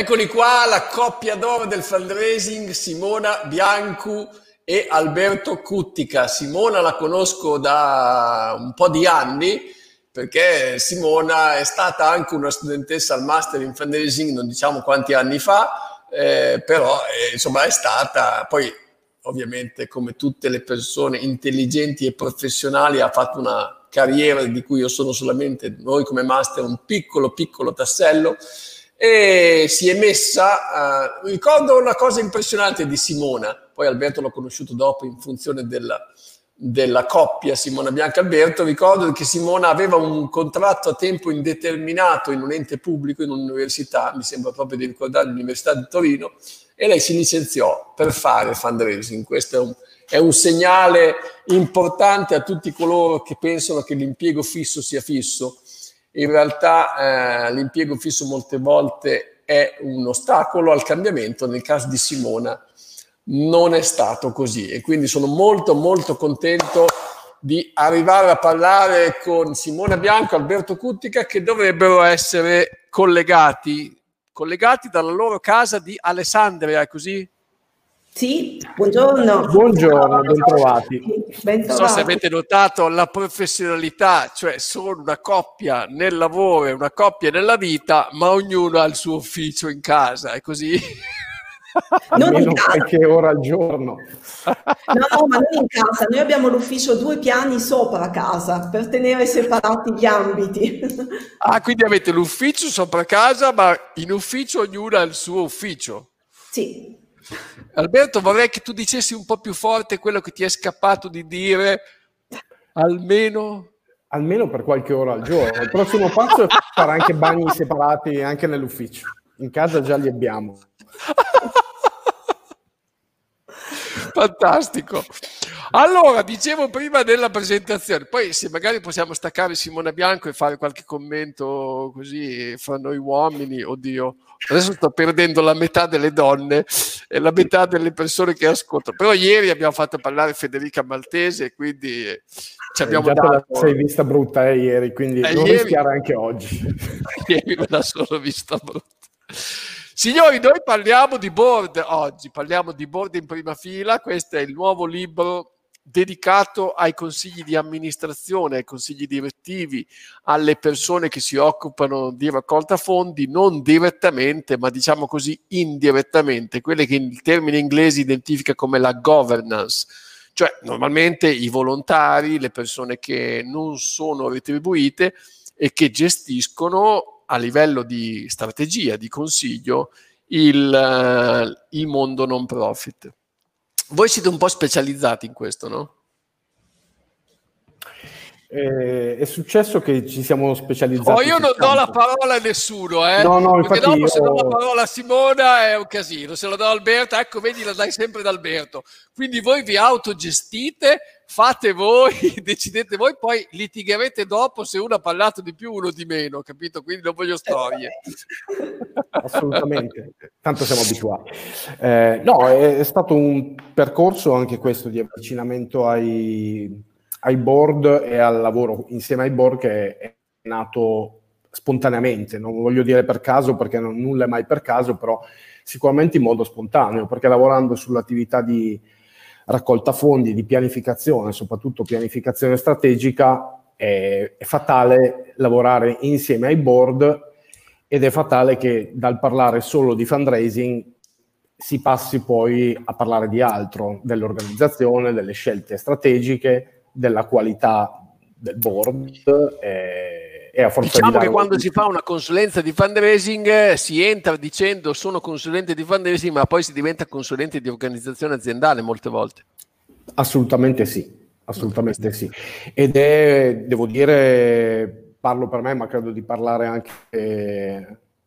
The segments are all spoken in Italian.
Eccoli qua, la coppia d'oro del fundraising, Simona Biancu e Alberto Cuttica. Simona la conosco da un po' di anni, perché Simona è stata anche una studentessa al Master in Fundraising, non diciamo quanti anni fa, però insomma è stata, poi ovviamente come tutte le persone intelligenti e professionali ha fatto una carriera di cui io sono solamente, noi come Master, un piccolo tassello, e si è messa, ricordo una cosa impressionante di Simona, poi Alberto l'ho conosciuto dopo in funzione della coppia Simona Bianca-Alberto, ricordo che Simona aveva un contratto a tempo indeterminato in un ente pubblico, in un'università, mi sembra proprio di ricordare l'Università di Torino, e lei si licenziò per fare fundraising. Questo è un segnale importante a tutti coloro che pensano che l'impiego fisso sia fisso. In realtà l'impiego fisso molte volte è un ostacolo al cambiamento, nel caso di Simona non è stato così, e quindi sono molto contento di arrivare a parlare con Simona Bianco e Alberto Cuttica, che dovrebbero essere collegati dalla loro casa di Alessandria, è così? Sì, buongiorno. Buongiorno, ben trovati. Non so se avete notato la professionalità, cioè sono una coppia nel lavoro e una coppia nella vita, ma ognuno ha il suo ufficio in casa, è così? Non qualche ora al giorno. No, ma non in casa, noi abbiamo l'ufficio 2 piani sopra casa, per tenere separati gli ambiti. Ah, quindi avete l'ufficio sopra casa, ma in ufficio ognuno ha il suo ufficio. Sì. Alberto, vorrei che tu dicessi un po' più forte quello che ti è scappato di dire, almeno per qualche ora al giorno. Il prossimo passo è fare anche bagni separati anche nell'ufficio, in casa già li abbiamo. Fantastico. Allora, dicevo prima della presentazione, poi se magari possiamo staccare Simona Bianco e fare qualche commento così fra noi uomini, oddio, adesso sto perdendo la metà delle donne e la metà delle persone che ascoltano, però ieri abbiamo fatto parlare Federica Maltese, quindi ci abbiamo già dato... te la sei vista brutta ieri, quindi non rischiare anche oggi. Ieri me la sono vista brutta. Signori, noi parliamo di board oggi, parliamo di board in prima fila. Questo è il nuovo libro dedicato ai consigli di amministrazione, ai consigli direttivi, alle persone che si occupano di raccolta fondi, non direttamente, ma diciamo così indirettamente, quelle che in termini inglesi identifica come la governance, cioè normalmente i volontari, le persone che non sono retribuite e che gestiscono a livello di strategia, di consiglio, il mondo non profit. Voi siete un po' specializzati in questo, no? È successo che ci siamo specializzati. Oh, io non do la parola a nessuno, No, infatti dopo, se do la parola a Simona è un casino, se la do a Alberto, ecco, vedi, la dai sempre ad Alberto. Quindi voi vi autogestite, fate voi, decidete voi, poi litigherete dopo se uno ha parlato di più, uno di meno, capito? Quindi non voglio storie. Assolutamente, tanto siamo abituati. No, è stato un percorso anche questo di avvicinamento ai board e al lavoro insieme ai board, che è nato spontaneamente, non voglio dire per caso, perché nulla è mai per caso, però sicuramente in modo spontaneo, perché lavorando sull'attività di raccolta fondi, di pianificazione, soprattutto pianificazione strategica, è fatale lavorare insieme ai board, ed è fatale che dal parlare solo di fundraising si passi poi a parlare di altro, dell'organizzazione, delle scelte strategiche, della qualità del board, e a forza diciamo di che quando si fa una consulenza di fundraising si entra dicendo sono consulente di fundraising, ma poi si diventa consulente di organizzazione aziendale molte volte. Assolutamente sì. Ed è, devo dire, parlo per me, ma credo di parlare anche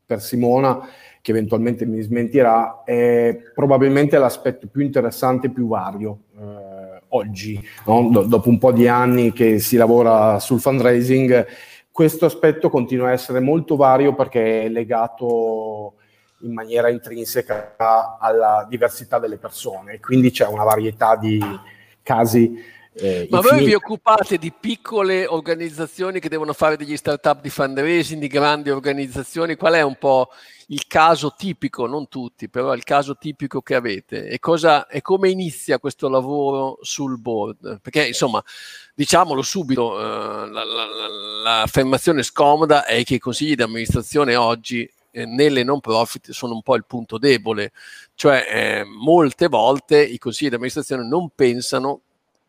per Simona, che eventualmente mi smentirà, è probabilmente l'aspetto più interessante, più vario oggi, no? Dopo un po' di anni che si lavora sul fundraising, questo aspetto continua a essere molto vario, perché è legato in maniera intrinseca alla diversità delle persone, quindi c'è una varietà di casi Ma voi vi occupate di piccole organizzazioni che devono fare degli startup di fundraising, di grandi organizzazioni? Qual è un po' il caso tipico, non tutti, però il caso tipico che avete? E come inizia questo lavoro sul board? Perché insomma, diciamolo subito, l'affermazione scomoda è che i consigli di amministrazione oggi nelle non profit sono un po' il punto debole, cioè molte volte i consigli di amministrazione non pensano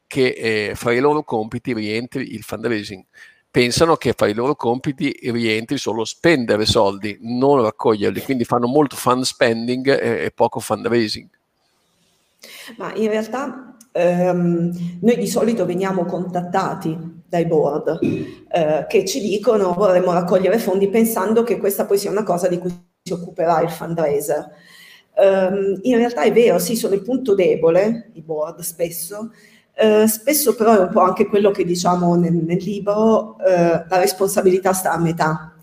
che fra i loro compiti rientri il fundraising, pensano che fra i loro compiti rientri solo spendere soldi, non raccoglierli, quindi fanno molto fund spending e poco fundraising. Ma in realtà noi di solito veniamo contattati dai board che ci dicono vorremmo raccogliere fondi, pensando che questa poi sia una cosa di cui si occuperà il fundraiser. In realtà è vero, sì, sono il punto debole i board spesso. Spesso però è un po' anche quello che diciamo nel libro, la responsabilità sta a metà,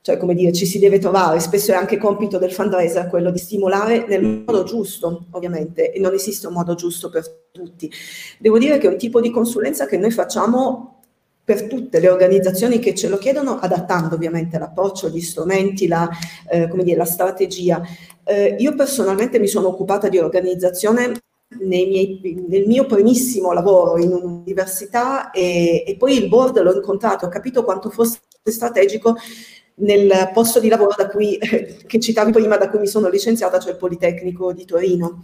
cioè come dire, ci si deve trovare. Spesso è anche compito del fundraiser quello di stimolare nel modo giusto, ovviamente, e non esiste un modo giusto per tutti. Devo dire che è un tipo di consulenza che noi facciamo per tutte le organizzazioni che ce lo chiedono, adattando ovviamente l'approccio, gli strumenti, come dire, la strategia. Io personalmente mi sono occupata di organizzazione nel mio primissimo lavoro in un'università, e poi il board l'ho incontrato, ho capito quanto fosse strategico nel posto di lavoro che citavi prima, da cui mi sono licenziata, cioè il Politecnico di Torino,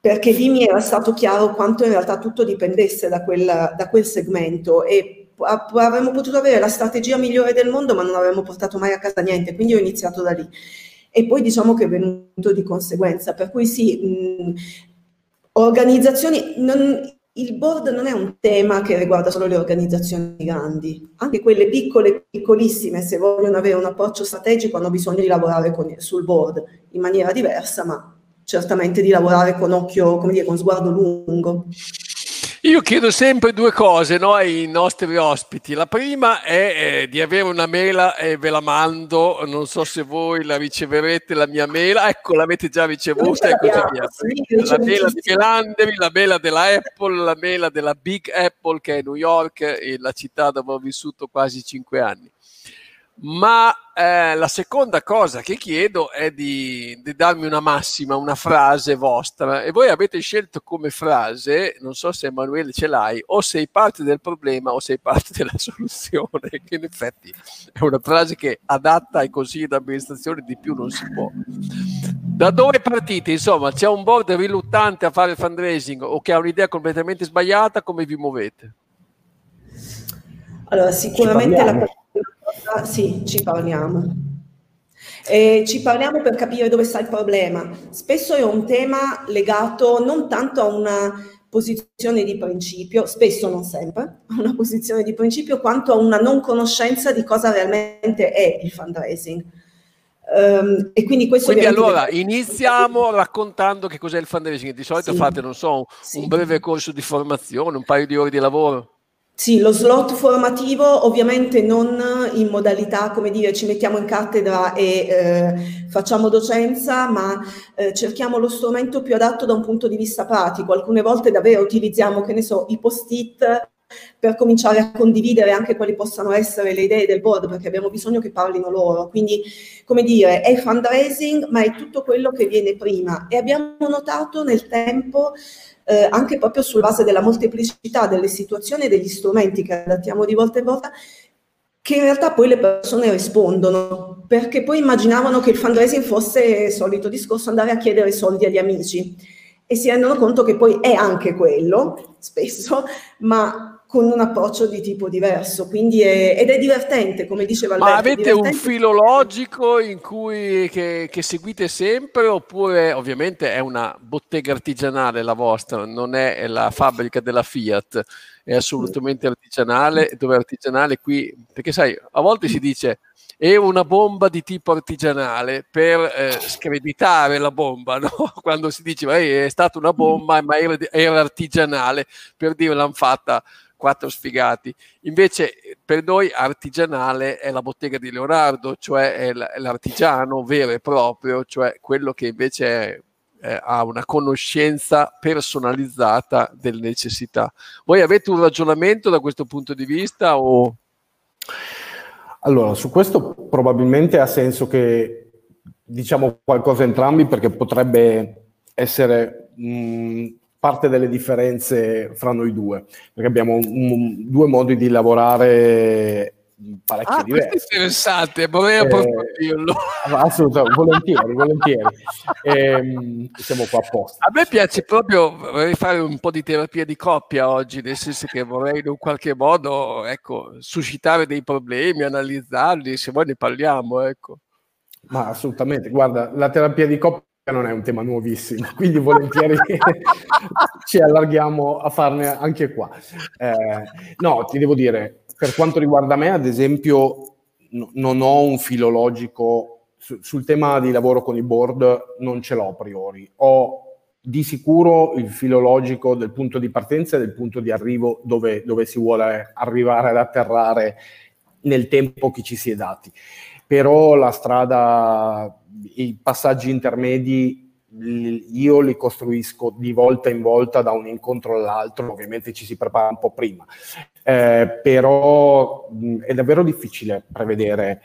perché lì mi era stato chiaro quanto in realtà tutto dipendesse da quel segmento, e avremmo potuto avere la strategia migliore del mondo ma non avremmo portato mai a casa niente, quindi ho iniziato da lì e poi diciamo che è venuto di conseguenza. Per cui sì, organizzazioni, il board non è un tema che riguarda solo le organizzazioni grandi, anche quelle piccole, piccolissime, se vogliono avere un approccio strategico hanno bisogno di lavorare sul board in maniera diversa, ma certamente di lavorare con occhio, come dire, con sguardo lungo. Io chiedo sempre due cose, no, ai nostri ospiti. La prima è di avere una mela, e ve la mando, non so se voi la riceverete, la mia mela, ecco, l'avete già ricevuta e così via. Sì, la mela di Melandri, la mela della Apple, la mela della Big Apple, che è New York, e la città dove ho vissuto quasi 5 anni. Ma la seconda cosa che chiedo è di darmi una massima, una frase vostra, e voi avete scelto come frase, non so se Emanuele ce l'hai, o sei parte del problema o sei parte della soluzione, che in effetti è una frase che adatta ai consigli d'amministrazione di più non si può. Da dove partite? Insomma, c'è un board riluttante a fare il fundraising o che ha un'idea completamente sbagliata, come vi muovete? Allora, sicuramente sì, ci parliamo. Ci parliamo per capire dove sta il problema. Spesso è un tema legato non tanto a una posizione di principio, spesso non sempre, a una posizione di principio, quanto a una non conoscenza di cosa realmente è il fundraising. E quindi allora iniziamo raccontando che cos'è il fundraising. Di solito fate, non so, un breve corso di formazione, un paio di ore di lavoro. Sì, lo slot formativo ovviamente non in modalità, come dire, ci mettiamo in cattedra e facciamo docenza, ma cerchiamo lo strumento più adatto da un punto di vista pratico. Alcune volte davvero utilizziamo, che ne so, i post-it per cominciare a condividere anche quali possano essere le idee del board, perché abbiamo bisogno che parlino loro. Quindi, come dire, è fundraising, ma è tutto quello che viene prima. E abbiamo notato nel tempo, anche proprio sulla base della molteplicità delle situazioni e degli strumenti che adattiamo di volta in volta, che in realtà poi le persone rispondono, perché poi immaginavano che il fundraising fosse il solito discorso, andare a chiedere soldi agli amici, e si rendono conto che poi è anche quello, spesso, ma con un approccio di tipo diverso, quindi ed è divertente, come diceva Alberto. Ma avete un filo logico in cui che seguite sempre, oppure ovviamente è una bottega artigianale la vostra, non è la fabbrica della Fiat, è assolutamente artigianale, dove artigianale qui, perché sai, a volte si dice è una bomba di tipo artigianale per screditare la bomba, no? Quando si diceva è stata una bomba ma era artigianale, per dire l'hanno fatta 4 sfigati. Invece per noi artigianale è la bottega di Leonardo, cioè è l'artigiano vero e proprio, cioè quello che invece è ha una conoscenza personalizzata delle necessità. Voi avete un ragionamento da questo punto di vista? O... Allora, su questo probabilmente ha senso che diciamo qualcosa entrambi, perché potrebbe essere parte delle differenze fra noi due, perché abbiamo due modi di lavorare parecchio diversi. Questo è interessante, vorrei approfondirlo. Assolutamente, volentieri, volentieri. Siamo qua apposta. A me piace proprio, vorrei fare un po' di terapia di coppia oggi, nel senso che vorrei in un qualche modo, ecco, suscitare dei problemi, analizzarli, se vuoi ne parliamo, ecco. Ma assolutamente, guarda, la terapia di coppia non è un tema nuovissimo, quindi volentieri ci allarghiamo a farne anche qua. No, ti devo dire, per quanto riguarda me, ad esempio, non ho un filologico, sul tema di lavoro con i board non ce l'ho a priori, ho di sicuro il filologico del punto di partenza e del punto di arrivo dove si vuole arrivare ad atterrare nel tempo che ci si è dati. Però la strada, i passaggi intermedi, io li costruisco di volta in volta da un incontro all'altro, ovviamente ci si prepara un po' prima, però è davvero difficile prevedere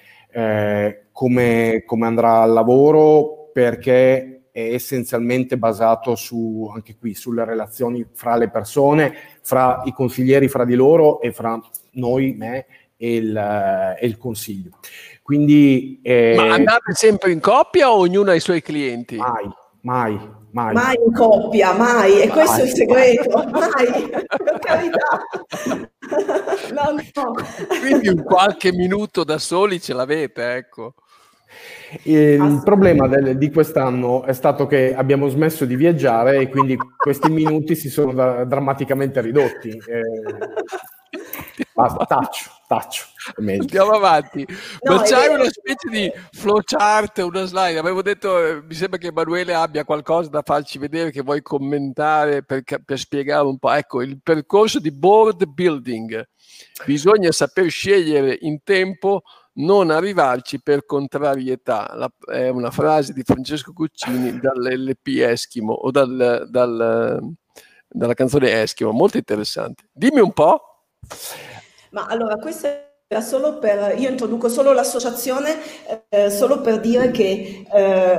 come andrà il lavoro, perché è essenzialmente basato su, anche qui, sulle relazioni fra le persone, fra i consiglieri, fra di loro e fra noi, me e il consiglio. Quindi, ma andate sempre in coppia o ognuno ha i suoi clienti? Mai, mai, mai. Mai in coppia, mai. E mai, questo è il segreto, mai, per carità. No, no. Quindi un qualche minuto da soli ce l'avete, ecco. Il problema di quest'anno è stato che abbiamo smesso di viaggiare e quindi questi minuti si sono drammaticamente ridotti. Basta, taccio. Andiamo avanti. No, ma c'hai una specie di flowchart, una slide? Avevo detto, mi sembra che Emanuele abbia qualcosa da farci vedere, che vuoi commentare per spiegare un po'. Ecco, il percorso di board building. Bisogna saper scegliere in tempo, non arrivarci per contrarietà. È una frase di Francesco Cuccini dall'LP Eschimo, o dalla canzone Eschimo, molto interessante. Dimmi un po'. Ma allora, questo era solo per, io introduco solo l'associazione solo per dire che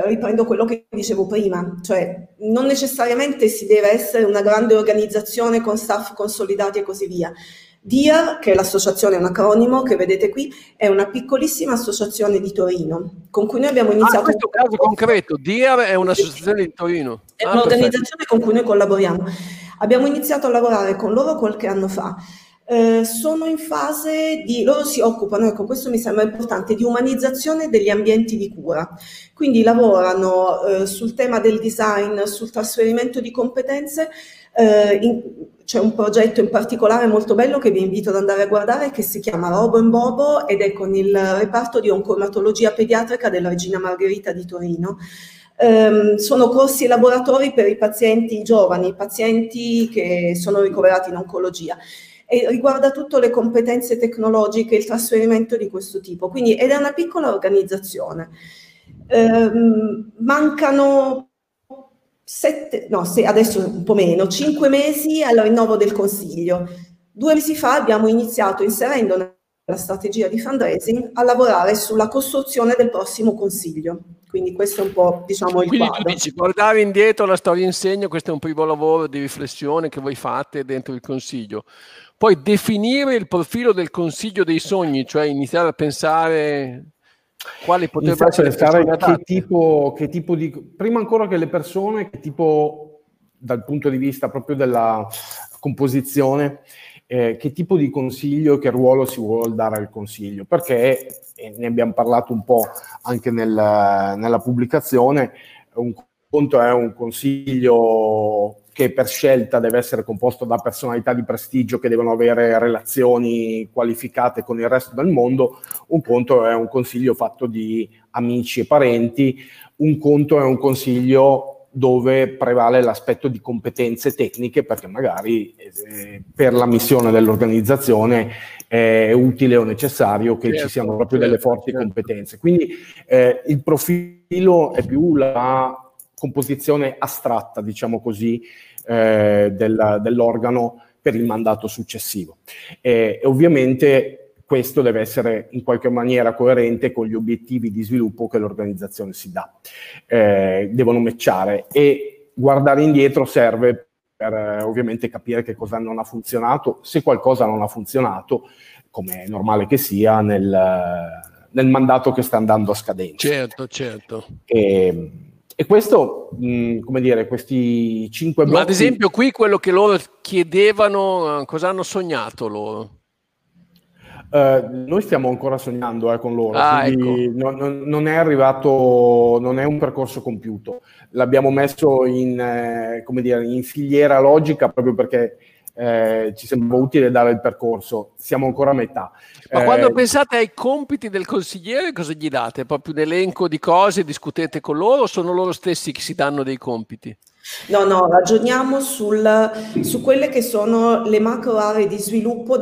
riprendo quello che dicevo prima, cioè non necessariamente si deve essere una grande organizzazione con staff consolidati e così via. DIAR, che è l'associazione, è un acronimo che vedete qui, è una piccolissima associazione di Torino, con cui noi abbiamo iniziato... in questo caso concreto, DIAR è un'associazione di Torino. È un'organizzazione con cui noi collaboriamo. Abbiamo iniziato a lavorare con loro qualche anno fa. Sono in fase di, loro si occupano, ecco questo mi sembra importante, di umanizzazione degli ambienti di cura, quindi lavorano sul tema del design, sul trasferimento di competenze. C'è un progetto in particolare molto bello che vi invito ad andare a guardare, che si chiama Robo in Bobo ed è con il reparto di oncomatologia pediatrica della Regina Margherita di Torino. Sono corsi e laboratori per i pazienti giovani, i pazienti che sono ricoverati in oncologia, e riguarda tutte le competenze tecnologiche, il trasferimento di questo tipo. Quindi ed è una piccola organizzazione. Mancano 5 mesi al rinnovo del Consiglio. 2 mesi fa abbiamo iniziato, inserendo nella strategia di fundraising, a lavorare sulla costruzione del prossimo Consiglio. Quindi questo è un po', diciamo, il quadro. Quindi tu dici, guardare indietro la storia in segno, questo è un primo lavoro di riflessione che voi fate dentro il Consiglio. Poi definire il profilo del Consiglio dei sogni, cioè iniziare a pensare quale potrebbe essere che tipo di, prima ancora che le persone, che tipo, dal punto di vista proprio della composizione, che tipo di consiglio, che ruolo si vuole dare al consiglio, perché ne abbiamo parlato un po' anche nella pubblicazione. Un conto è un consiglio che per scelta deve essere composto da personalità di prestigio che devono avere relazioni qualificate con il resto del mondo, un conto è un consiglio fatto di amici e parenti, un conto è un consiglio dove prevale l'aspetto di competenze tecniche, perché magari per la missione dell'organizzazione è utile o necessario che ci siano proprio delle forti competenze. Quindi il profilo è più la composizione astratta, diciamo così, dell'organo per il mandato successivo. E ovviamente questo deve essere in qualche maniera coerente con gli obiettivi di sviluppo che l'organizzazione si dà. Devono matchare, e guardare indietro serve per ovviamente capire che cosa non ha funzionato, se qualcosa non ha funzionato, come è normale che sia, nel mandato che sta andando a scadenza. Certo, certo. E questo, come dire, questi 5 blocchi... Ma ad esempio qui quello che loro chiedevano, cosa hanno sognato loro? Noi stiamo ancora sognando con loro, quindi ecco. Non è arrivato, non è un percorso compiuto. L'abbiamo messo in, come dire, in filiera logica proprio perché ci sembra utile dare il percorso. Siamo ancora a metà. Ma quando pensate ai compiti del consigliere, cosa gli date? Proprio un elenco di cose, discutete con loro, o sono loro stessi che si danno dei compiti? No, ragioniamo su quelle che sono le macro aree di sviluppo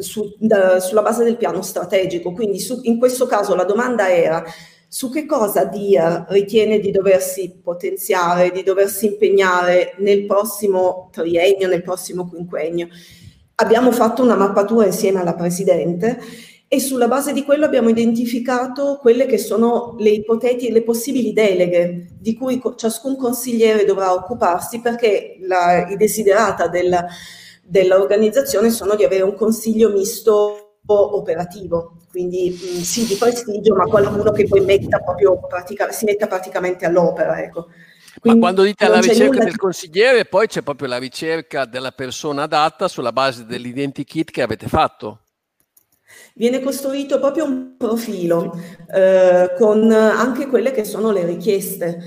sulla base del piano strategico. Quindi in questo caso la domanda era su che cosa DIAR ritiene di doversi potenziare, di doversi impegnare nel prossimo triennio, nel prossimo quinquennio. Abbiamo fatto una mappatura insieme alla Presidente e sulla base di quello abbiamo identificato quelle che sono le ipotetiche, le possibili deleghe di cui ciascun consigliere dovrà occuparsi, perché i desiderata dell'organizzazione sono di avere un consiglio misto operativo, quindi sì di prestigio, ma qualcuno che poi si metta praticamente all'opera, ecco. Quindi, ma quando dite alla ricerca del consigliere, poi c'è proprio la ricerca della persona adatta sulla base dell'identikit che avete fatto. Viene costruito proprio un profilo con anche quelle che sono le richieste,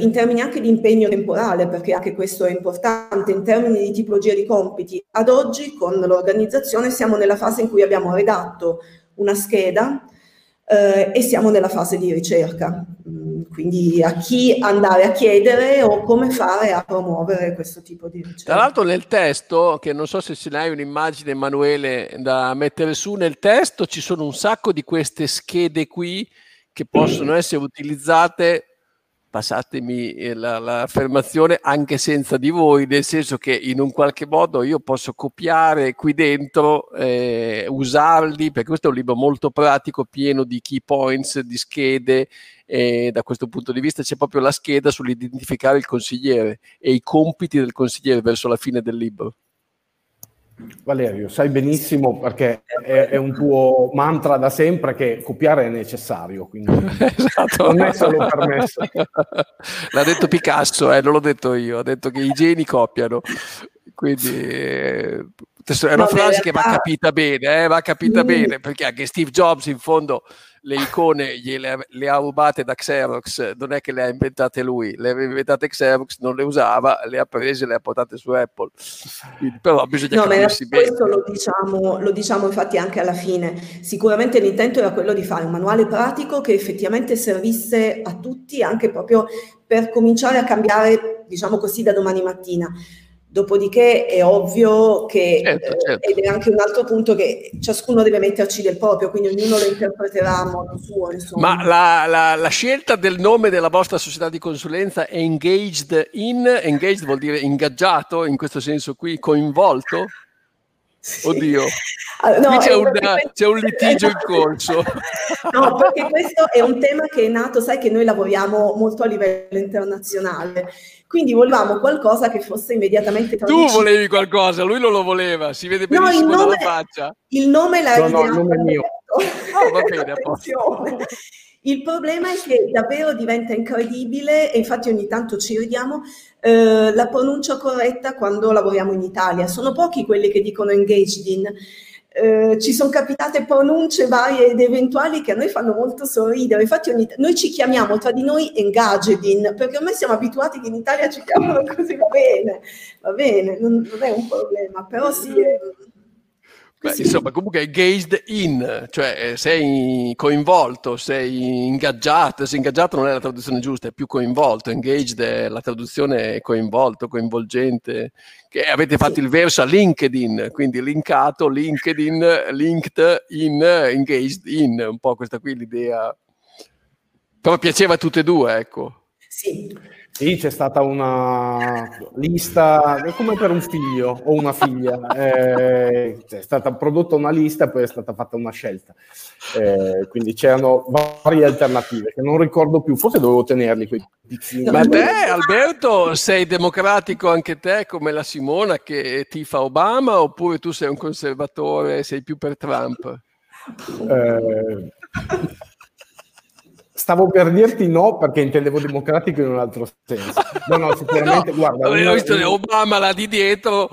in termini anche di impegno temporale, perché anche questo è importante, in termini di tipologia di compiti. Ad oggi con l'organizzazione siamo nella fase in cui abbiamo redatto una scheda e siamo nella fase di ricerca, quindi a chi andare a chiedere o come fare a promuovere questo tipo di ricerca. Tra l'altro nel testo, che non so se ce n'hai un'immagine, Emanuele, da mettere su, nel testo ci sono un sacco di queste schede qui che possono essere utilizzate, passatemi l'affermazione, anche senza di voi, nel senso che in un qualche modo io posso copiare qui dentro, usarli, perché questo è un libro molto pratico, pieno di key points, di schede, e da questo punto di vista c'è proprio la scheda sull'identificare il consigliere e i compiti del consigliere verso la fine del libro. Valerio, sai benissimo, perché è un tuo mantra da sempre, che copiare è necessario, quindi esatto. Non è solo permesso. L'ha detto Picasso, non l'ho detto io, ha detto che i geni copiano, quindi è una frase che va capita bene, bene, perché anche Steve Jobs in fondo le icone le ha rubate da Xerox, non è che le ha inventate lui, le aveva inventate Xerox, non le usava, le ha prese e le ha portate su Apple. Quindi, però bisogna capirsi bene. Questo lo diciamo infatti anche alla fine. Sicuramente l'intento era quello di fare un manuale pratico che effettivamente servisse a tutti, anche proprio per cominciare a cambiare, diciamo così, da domani mattina. Dopodiché è ovvio che, certo. Ed è anche un altro punto, che ciascuno deve metterci del proprio, quindi ognuno lo interpreterà a modo suo. Insomma. Ma la scelta del nome della vostra società di consulenza è Engaged vuol dire ingaggiato, in questo senso qui, coinvolto? Sì. Oddio, allora, qui c'è un litigio in corso. No, perché questo è un tema che è nato, sai che noi lavoriamo molto a livello internazionale, quindi volevamo qualcosa che fosse immediatamente traducibile. Tu volevi qualcosa, lui non lo voleva, si vede benissimo dalla faccia. Il nome l'ha ideato. No, il nome è mio. Oh, va bene, il problema è che davvero diventa incredibile, e infatti ogni tanto ci ridiamo, la pronuncia corretta quando lavoriamo in Italia. Sono pochi quelli che dicono Engageedin. Ci sono capitate pronunce varie ed eventuali che a noi fanno molto sorridere. Infatti noi ci chiamiamo tra di noi Engageedin, perché ormai siamo abituati che in Italia ci chiamano così, va bene, non è un problema, però sì. Beh, insomma, comunque engaged in, cioè sei coinvolto, sei ingaggiato. Se ingaggiato non è la traduzione giusta, è più coinvolto. Engaged è la traduzione coinvolto, coinvolgente. Che avete fatto il verso a LinkedIn, quindi linkato, LinkedIn, linked in, engaged in, un po' questa qui l'idea. Però piaceva a tutte e due, ecco. Sì. Sì, c'è stata una lista, come per un figlio o una figlia, è stata prodotta una lista e poi è stata fatta una scelta, quindi c'erano varie alternative che non ricordo più, forse dovevo tenerli quei pizzini. Ma te, Alberto, sei democratico anche te come la Simona che tifa Obama, oppure tu sei un conservatore, sei più per Trump? Stavo per dirti no, perché intendevo democratico in un altro senso. No, sicuramente, no, guarda... Avevo visto Obama là di dietro,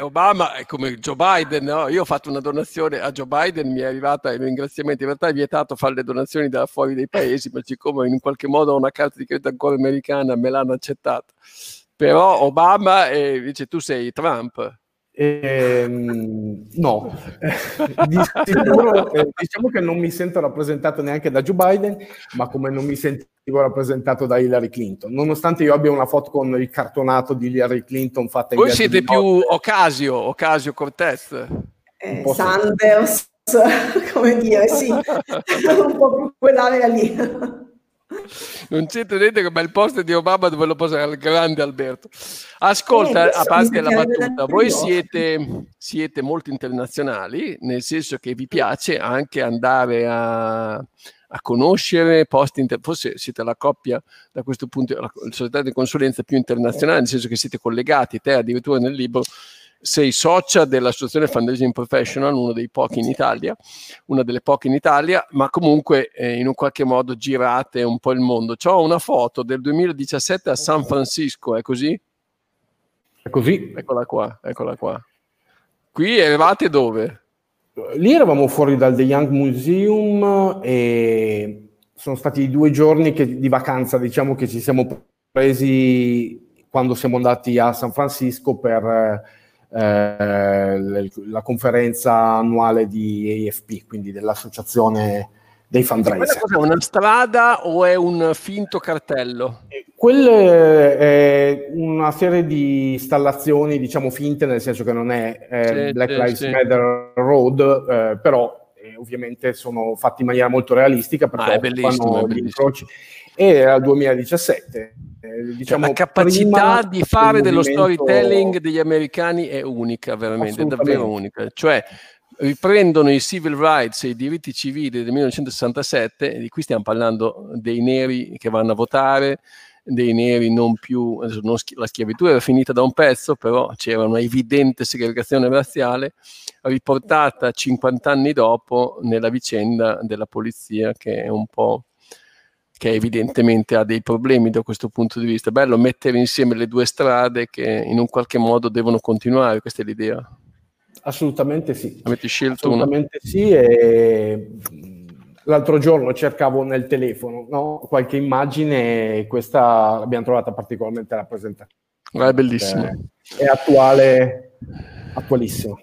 Obama è come Joe Biden, no? Io ho fatto una donazione a Joe Biden, mi è arrivata il ringraziamento, in realtà è vietato fare le donazioni da fuori dei paesi, ma siccome in qualche modo ho una carta di credito ancora americana, me l'hanno accettata. Però Obama dice tu sei Trump. No, di sicuro, diciamo che non mi sento rappresentato neanche da Joe Biden, ma come non mi sentivo rappresentato da Hillary Clinton, nonostante io abbia una foto con il cartonato di Hillary Clinton fatta in... Voi siete più Ocasio-Cortez, Sanders, come dire, sì, un po' più quell'area lì. Non c'entra niente, ma il post di Obama dove lo posa il grande Alberto. Ascolta, a parte la battuta, voi siete molto internazionali, nel senso che vi piace anche andare a conoscere posti forse siete la coppia, da questo punto, la società di consulenza più internazionale, nel senso che siete collegati, te addirittura nel libro sei socia dell'associazione Fundraising Professional, una delle poche in Italia, ma comunque in un qualche modo girate un po' il mondo. C'ho una foto del 2017 a San Francisco, è così? È così. Eccola qua. Qui eravate dove? Lì eravamo fuori dal The Young Museum e sono stati 2 giorni di vacanza, diciamo, che ci siamo presi quando siamo andati a San Francisco per... la conferenza annuale di AFP, quindi dell'associazione dei fundraiser. È una strada o è un finto cartello? Quello è una serie di installazioni, diciamo finte, nel senso che non è Black Lives Matter Road, però ovviamente sono fatti in maniera molto realistica, perché fanno gli incroci. E al 2017 diciamo, la capacità di fare dello storytelling degli americani è unica, veramente, è davvero unica, cioè riprendono i civil rights e i diritti civili del 1967, di cui stiamo parlando dei neri che vanno a votare, dei neri non più, la schiavitù era finita da un pezzo, però c'era una evidente segregazione razziale riportata 50 anni dopo nella vicenda della polizia, che è un po'... che evidentemente ha dei problemi da questo punto di vista. È bello mettere insieme le 2 strade che in un qualche modo devono continuare, questa è l'idea. Assolutamente sì. Avete scelto una? Assolutamente sì, e l'altro giorno cercavo nel telefono, no? Qualche immagine, e questa l'abbiamo trovata particolarmente rappresentata. È bellissima. È attualissima.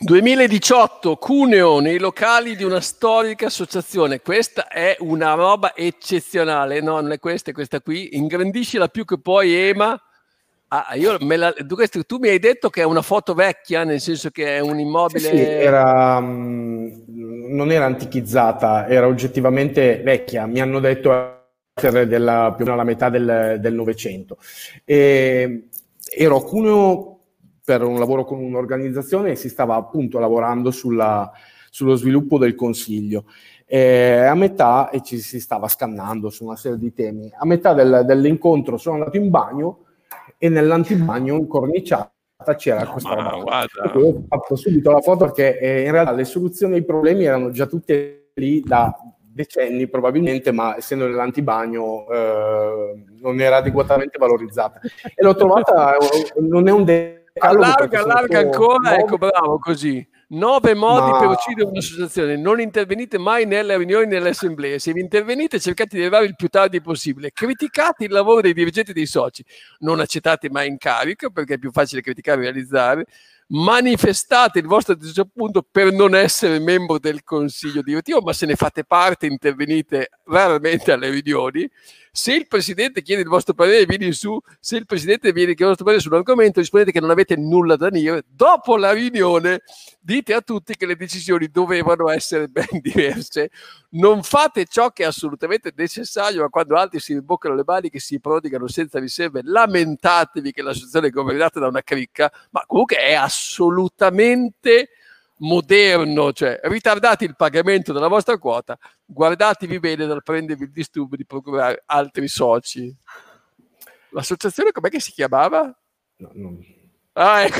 2018, Cuneo, nei locali di una storica associazione. Questa è una roba eccezionale, no? Non è questa, è questa qui. Ingrandiscila più che puoi, Ema. Ah, tu mi hai detto che è una foto vecchia, nel senso che è un immobile... Sì, non era antichizzata, era oggettivamente vecchia. Mi hanno detto essere più o meno la metà del Novecento. Ero a Cuneo per un lavoro con un'organizzazione e si stava appunto lavorando sullo sviluppo del Consiglio. A metà, e ci si stava scannando su una serie di temi, a metà dell'incontro sono andato in bagno e nell'antibagno incorniciata c'era questa roba. Ho fatto subito la foto perché in realtà le soluzioni ai problemi erano già tutte lì da decenni probabilmente, ma essendo nell'antibagno non era adeguatamente valorizzata. E l'ho trovata, non è un allarga ancora, ecco, bravo, così. 9 modi per uccidere un'associazione. Non intervenite mai nelle riunioni, nelle assemblee. Se vi intervenite, cercate di arrivare il più tardi possibile. Criticate il lavoro dei dirigenti e dei soci. Non accettate mai incarico, perché è più facile criticare e realizzare. Manifestate il vostro disappunto per non essere membro del consiglio direttivo, ma se ne fate parte, intervenite raramente alle riunioni. Se il Presidente chiede il vostro parere, vieni su. Se il Presidente viene il vostro parere sull'argomento, rispondete che non avete nulla da dire. Dopo la riunione dite a tutti che le decisioni dovevano essere ben diverse. Non fate ciò che è assolutamente necessario, ma quando altri si rimboccano le maniche, si prodigano senza riserve, lamentatevi che l'associazione è governata da una cricca, ma comunque è assolutamente moderno, cioè ritardate il pagamento della vostra quota, guardatevi bene dal prendervi il disturbo di procurare altri soci. L'associazione com'è che si chiamava? No, non... Ah, ecco.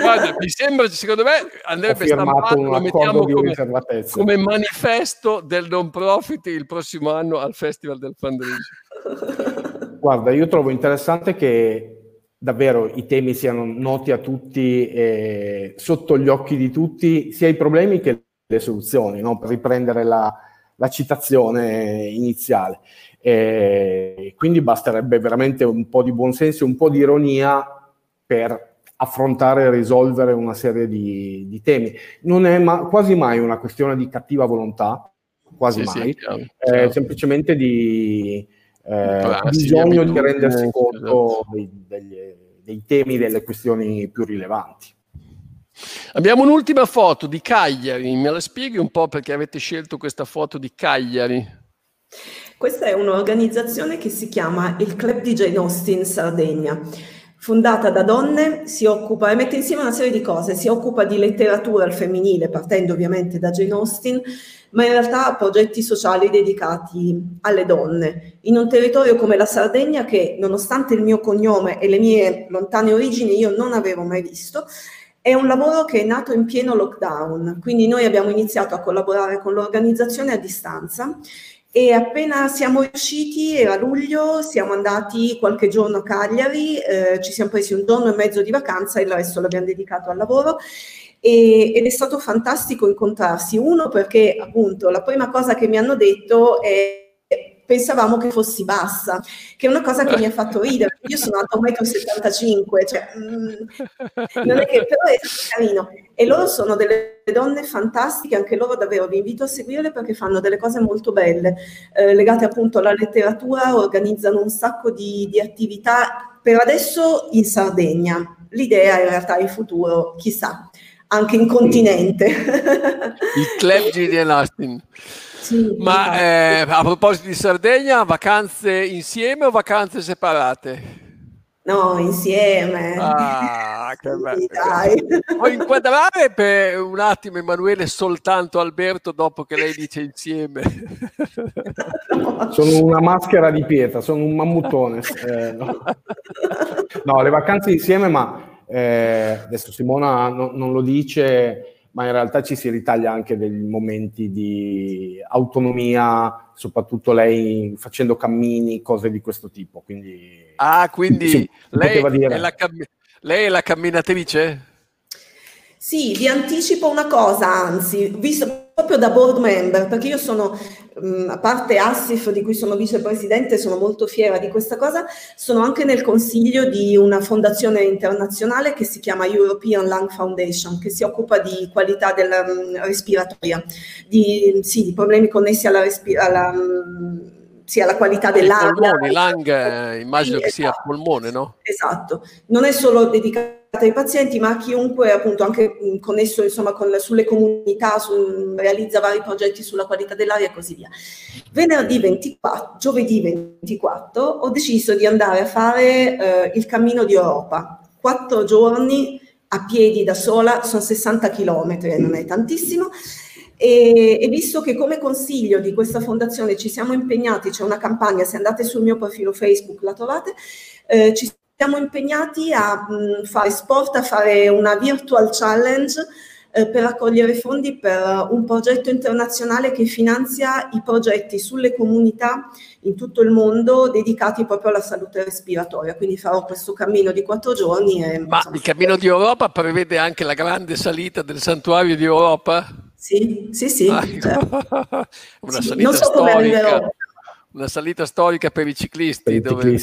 Guarda, mi sembra, secondo me andrebbe stampato, lo mettiamo come manifesto del non profit il prossimo anno al Festival del Fundraising. Guarda, io trovo interessante che davvero i temi siano noti a tutti, sotto gli occhi di tutti, sia i problemi che le soluzioni, no? Per riprendere la citazione iniziale. Quindi basterebbe veramente un po' di buonsenso, un po' di ironia per affrontare e risolvere una serie di temi. Non è quasi mai una questione di cattiva volontà, quasi sì, mai, sì, chiaro. Semplicemente di bisogno di rendersi conto dei temi, delle questioni più rilevanti. Abbiamo un'ultima foto di Cagliari, me la spieghi un po' perché avete scelto questa foto di Cagliari? Questa è un'organizzazione che si chiama il Club GDN Austin Sardegna, fondata da donne, si occupa e mette insieme una serie di cose, si occupa di letteratura al femminile, partendo ovviamente da Jane Austen, ma in realtà ha progetti sociali dedicati alle donne, in un territorio come la Sardegna che, nonostante il mio cognome e le mie lontane origini, io non avevo mai visto. È un lavoro che è nato in pieno lockdown, quindi noi abbiamo iniziato a collaborare con l'organizzazione a distanza. E appena siamo riusciti, era luglio, siamo andati qualche giorno a Cagliari, ci siamo presi un giorno e mezzo di vacanza e il resto l'abbiamo dedicato al lavoro ed è stato fantastico incontrarsi. Uno, perché appunto la prima cosa che mi hanno detto è pensavamo che fossi bassa, che è una cosa che mi ha fatto ridere. Io sono alta 1,75 m, cioè, non è che, però è carino. E loro sono delle donne fantastiche, anche loro davvero vi invito a seguirle perché fanno delle cose molto belle, legate appunto alla letteratura, organizzano un sacco di attività, per adesso in Sardegna. L'idea in realtà in futuro, chissà, anche in continente. Il Club GDN Austin. Sì, ma a proposito di Sardegna, vacanze insieme o vacanze separate? No, insieme. Ah, che bello. Dai. Vuoi inquadrare per un attimo, Emanuele, soltanto Alberto dopo che lei dice insieme? Sono una maschera di pietra, sono un mammutone. No, le vacanze insieme, ma adesso Simona non lo dice... ma in realtà ci si ritaglia anche dei momenti di autonomia, soprattutto lei facendo cammini, cose di questo tipo. Quindi, quindi lei è la camminatrice? Sì, vi anticipo una cosa, anzi, visto proprio da board member, perché io sono, a parte ASSIF di cui sono vicepresidente, sono molto fiera di questa cosa, sono anche nel consiglio di una fondazione internazionale che si chiama European Lung Foundation, che si occupa di qualità della respiratoria, di problemi connessi alla qualità dell'aria. Polmone, lung, immagino che sia polmone, no? Esatto, non è solo dedicato ai pazienti, ma a chiunque, appunto, anche connesso insomma sulle comunità, realizza vari progetti sulla qualità dell'aria e così via. Giovedì 24 ho deciso di andare a fare il cammino di Europa, 4 giorni a piedi da sola, sono 60 chilometri, non è tantissimo. E visto che come consiglio di questa fondazione ci siamo impegnati, c'è una campagna, se andate sul mio profilo Facebook la trovate, ci siamo impegnati a fare sport, a fare una virtual challenge per raccogliere fondi per un progetto internazionale che finanzia i progetti sulle comunità in tutto il mondo dedicati proprio alla salute respiratoria. Quindi farò questo cammino di 4 giorni. Il cammino di Europa prevede anche la grande salita del Santuario di Oropa? Sì. Certo. Una salita storica. Una salita storica per i ciclisti, dove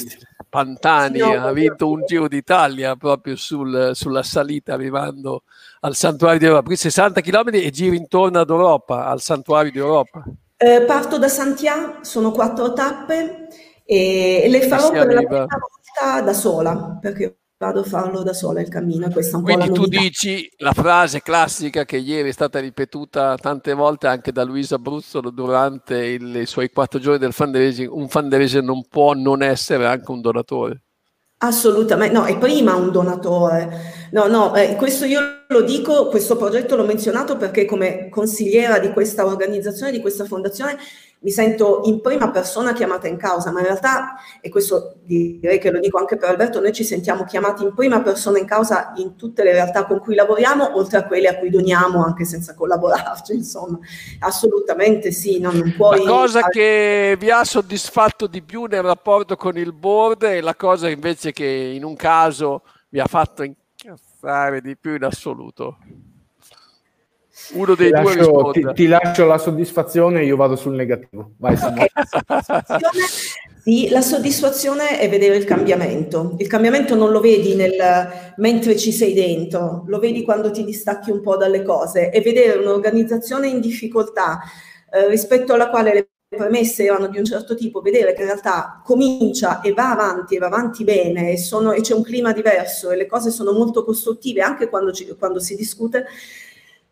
Pantani ha vinto un Giro d'Italia proprio sulla salita arrivando al Santuario di Europa, 60 km e giri intorno ad Europa, al Santuario di Europa. Parto da Santiago, sono 4 tappe e le farò per la prima volta da sola, perché vado a farlo da sola il cammino. Questa un Quindi po' la tu novità. Dici la frase classica che ieri è stata ripetuta tante volte anche da Luisa Bruzzolo durante i suoi 4 giorni del fundraising: un fundraiser non può non essere anche un donatore. Assolutamente, no, è prima un donatore. Questo io lo dico, questo progetto l'ho menzionato perché come consigliera di questa organizzazione, di questa fondazione, mi sento in prima persona chiamata in causa, ma in realtà, e questo direi che lo dico anche per Alberto, noi ci sentiamo chiamati in prima persona in causa in tutte le realtà con cui lavoriamo, oltre a quelle a cui doniamo, anche senza collaborarci, insomma. Assolutamente sì. Non puoi... La cosa che vi ha soddisfatto di più nel rapporto con il board e la cosa invece che in un caso vi ha fatto incazzare di più in assoluto? Uno dei due risponde. Ti lascio la soddisfazione e io vado sul negativo. Vai, okay. La soddisfazione è vedere il cambiamento. Il cambiamento non lo vedi mentre ci sei dentro, lo vedi quando ti distacchi un po' dalle cose, e vedere un'organizzazione in difficoltà rispetto alla quale le premesse erano di un certo tipo, vedere che in realtà comincia e va avanti bene, e c'è un clima diverso e le cose sono molto costruttive anche quando si discute.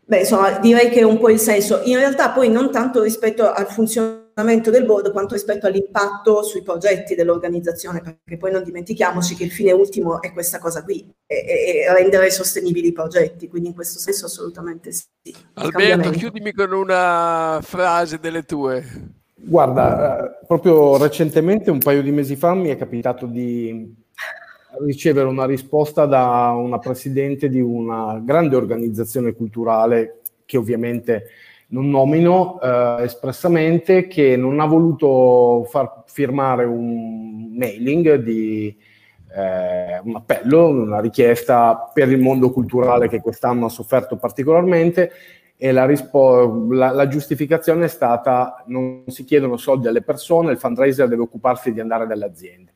Beh, insomma, direi che è un po' il senso. In realtà poi non tanto rispetto al funzionamento del board quanto rispetto all'impatto sui progetti dell'organizzazione, perché poi non dimentichiamoci che il fine ultimo è questa cosa qui, è rendere sostenibili i progetti, quindi in questo senso assolutamente sì. Alberto, chiudimi con una frase delle tue. Guarda, proprio recentemente, un paio di mesi fa, mi è capitato di ricevere una risposta da una presidente di una grande organizzazione culturale che ovviamente non nomino espressamente, che non ha voluto far firmare un mailing di un appello, una richiesta per il mondo culturale che quest'anno ha sofferto particolarmente, e la giustificazione è stata: non si chiedono soldi alle persone, il fundraiser deve occuparsi di andare dalle aziende.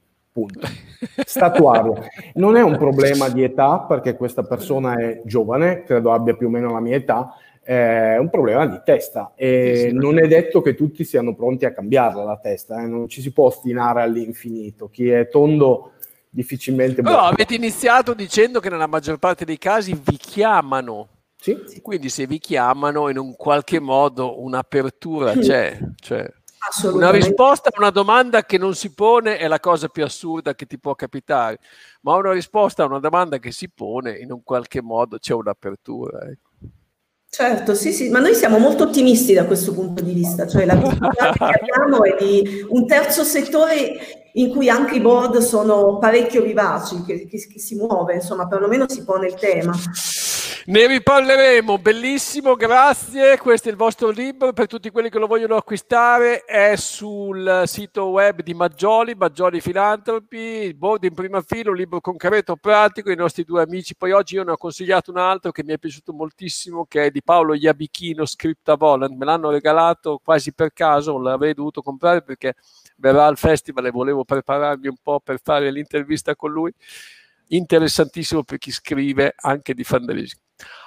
Statuario. Non è un problema di età, perché questa persona è giovane, credo abbia più o meno la mia età, è un problema di testa, e non è detto che tutti siano pronti a cambiarla la testa, non ci si può ostinare all'infinito, chi è tondo difficilmente... Però avete iniziato dicendo che nella maggior parte dei casi vi chiamano. Sì. Quindi se vi chiamano in un qualche modo un'apertura c'è, cioè... Una risposta a una domanda che non si pone è la cosa più assurda che ti può capitare, ma una risposta a una domanda che si pone, in un qualche modo c'è un'apertura. Certo, sì, ma noi siamo molto ottimisti da questo punto di vista, cioè la visibilità che abbiamo è di un terzo settore in cui anche i board sono parecchio vivaci, che si muove, insomma, perlomeno si pone il tema. Ne riparleremo, bellissimo, grazie. Questo è il vostro libro, per tutti quelli che lo vogliono acquistare è sul sito web di Maggioli Filantropi, il board in prima fila, un libro concreto, pratico, i nostri due amici. Poi oggi io ne ho consigliato un altro che mi è piaciuto moltissimo, che è di Paolo Iabichino, Scripta Volant, me l'hanno regalato quasi per caso, l'avrei dovuto comprare perché verrà al festival e volevo prepararmi un po' per fare l'intervista con lui. Interessantissimo per chi scrive anche di fundraising.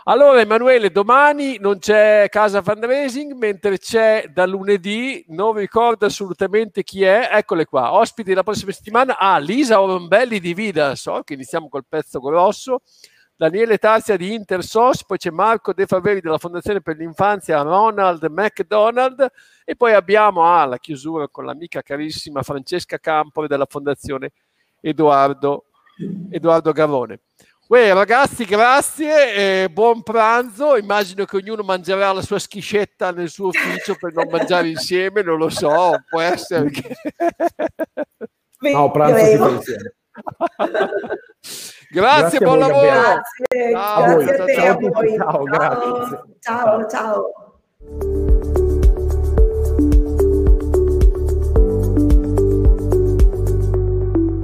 Allora Emanuele, domani non c'è Casa Fundraising, mentre c'è da lunedì, non ricordo assolutamente chi è, eccole qua, ospiti la prossima settimana, Lisa Orombelli di Vida, so che iniziamo col pezzo grosso, Daniele Tarsia di Intersos, poi c'è Marco De Faveri della Fondazione per l'Infanzia Ronald McDonald, e poi abbiamo alla chiusura con l'amica carissima Francesca Campore della Fondazione Edoardo Gavone. Uè, ragazzi, grazie, buon pranzo. Immagino che ognuno mangerà la sua schiscetta nel suo ufficio per non mangiare insieme, non lo so, può essere che... No, pranzo insieme. Grazie, buon lavoro. Grazie, ciao, grazie a te, ciao, a voi. Ciao, ciao, grazie. Ciao.